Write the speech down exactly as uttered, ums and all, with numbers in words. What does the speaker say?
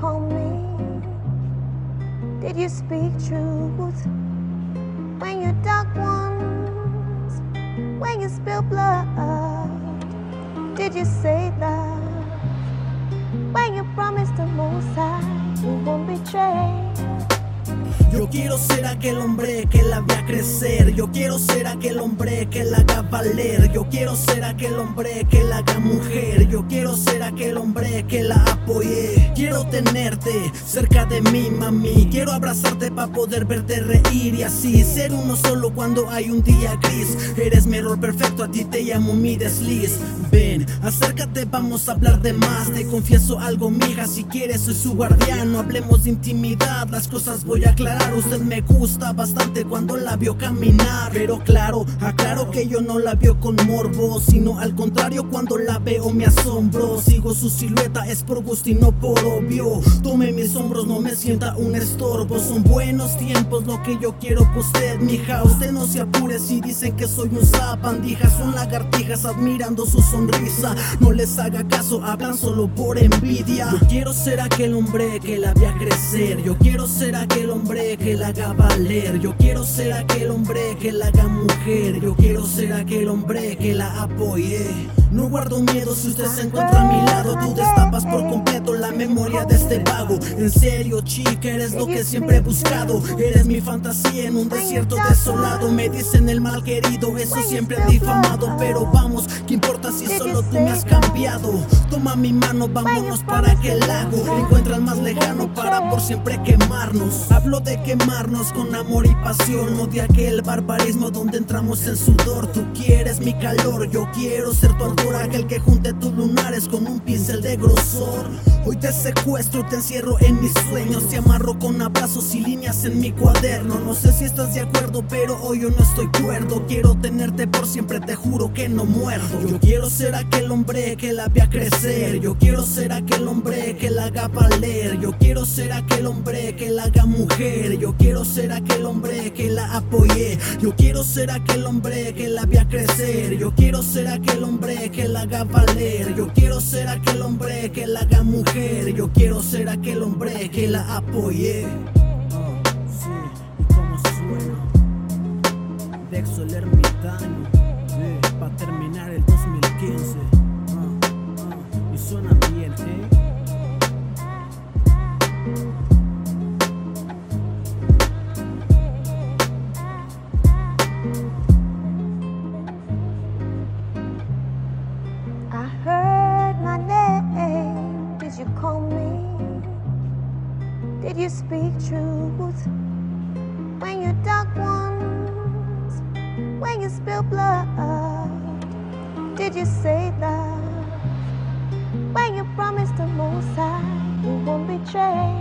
look on me? Did you speak truth when you dug wounds, when you spilled blood? Did you say that when you promised the Most High you won't betray? Yo quiero ser aquel hombre que la vea crecer. Yo quiero ser aquel hombre que la haga valer. Yo quiero ser aquel hombre que la haga mujer. Yo quiero ser aquel hombre que la apoye. Quiero tenerte cerca de mí, mami. Quiero abrazarte para poder verte reír y así ser uno solo cuando hay un día gris. Eres mi error perfecto, a ti te llamo mi desliz. Ven, acércate, vamos a hablar de más. Te confieso algo, mija, si quieres soy su guardián. No hablemos de intimidad, las cosas voy a aclarar. Usted me gusta bastante cuando la vio caminar, pero claro, aclaro que yo no la veo con morbo, sino al contrario, cuando la veo me asombro. Sigo su silueta, es por gusto y no por obvio. Tome mis hombros, no me sienta un estorbo. Son buenos tiempos lo que yo quiero por usted, mija. Usted no se apure si dicen que soy un zapandija. Son lagartijas admirando su sonrisa. No les haga caso, hablan solo por envidia. Yo quiero ser aquel hombre que la vea crecer. Yo quiero ser aquel hombre que la haga valer. Yo quiero ser aquel hombre que la haga mujer. Yo quiero ser aquel hombre que la apoye. No guardo miedo si usted se encuentra a mi lado. Tú destapas por completo la memoria de este vago. En serio, chica, eres lo que siempre he buscado. Eres mi fantasía en un desierto desolado. Me dicen el mal querido, eso siempre he difamado. Pero vamos, ¿qué importa si solo tú me has cambiado? Toma mi mano, vámonos para aquel lago. Encuentra el más lejano para por siempre quemarnos. Hablo de quemarnos con amor y pasión, no de aquel barbarismo donde entramos en sudor. Tú quieres mi calor, yo quiero ser tu ardor, aquel que junte tus lunares con un pincel de grosor. Hoy te secuestro, te encierro en mis sueños, te amarro con abrazos y líneas en mi cuaderno. No sé si estás de acuerdo, pero hoy yo no estoy cuerdo. Quiero tenerte por siempre, te juro que no muerdo. Yo quiero ser aquel hombre que la vea crecer. Yo quiero ser aquel hombre que la haga valer. Yo quiero ser aquel hombre que la haga mujer. Yo quiero ser aquel hombre que la apoye. Yo quiero ser aquel hombre que la vea crecer. Yo quiero ser aquel hombre que la haga valer. Yo quiero ser aquel hombre que la haga mujer. Yo quiero ser aquel hombre que la apoye. Oh, sí, y como suena Decso el Hermitaño, eh, pa' terminar el dos mil quince. uh, uh, Y suena bien, eh Did you speak truth when you dug wounds, when you spilled blood? Did you say that when you promised the Most High you won't betray?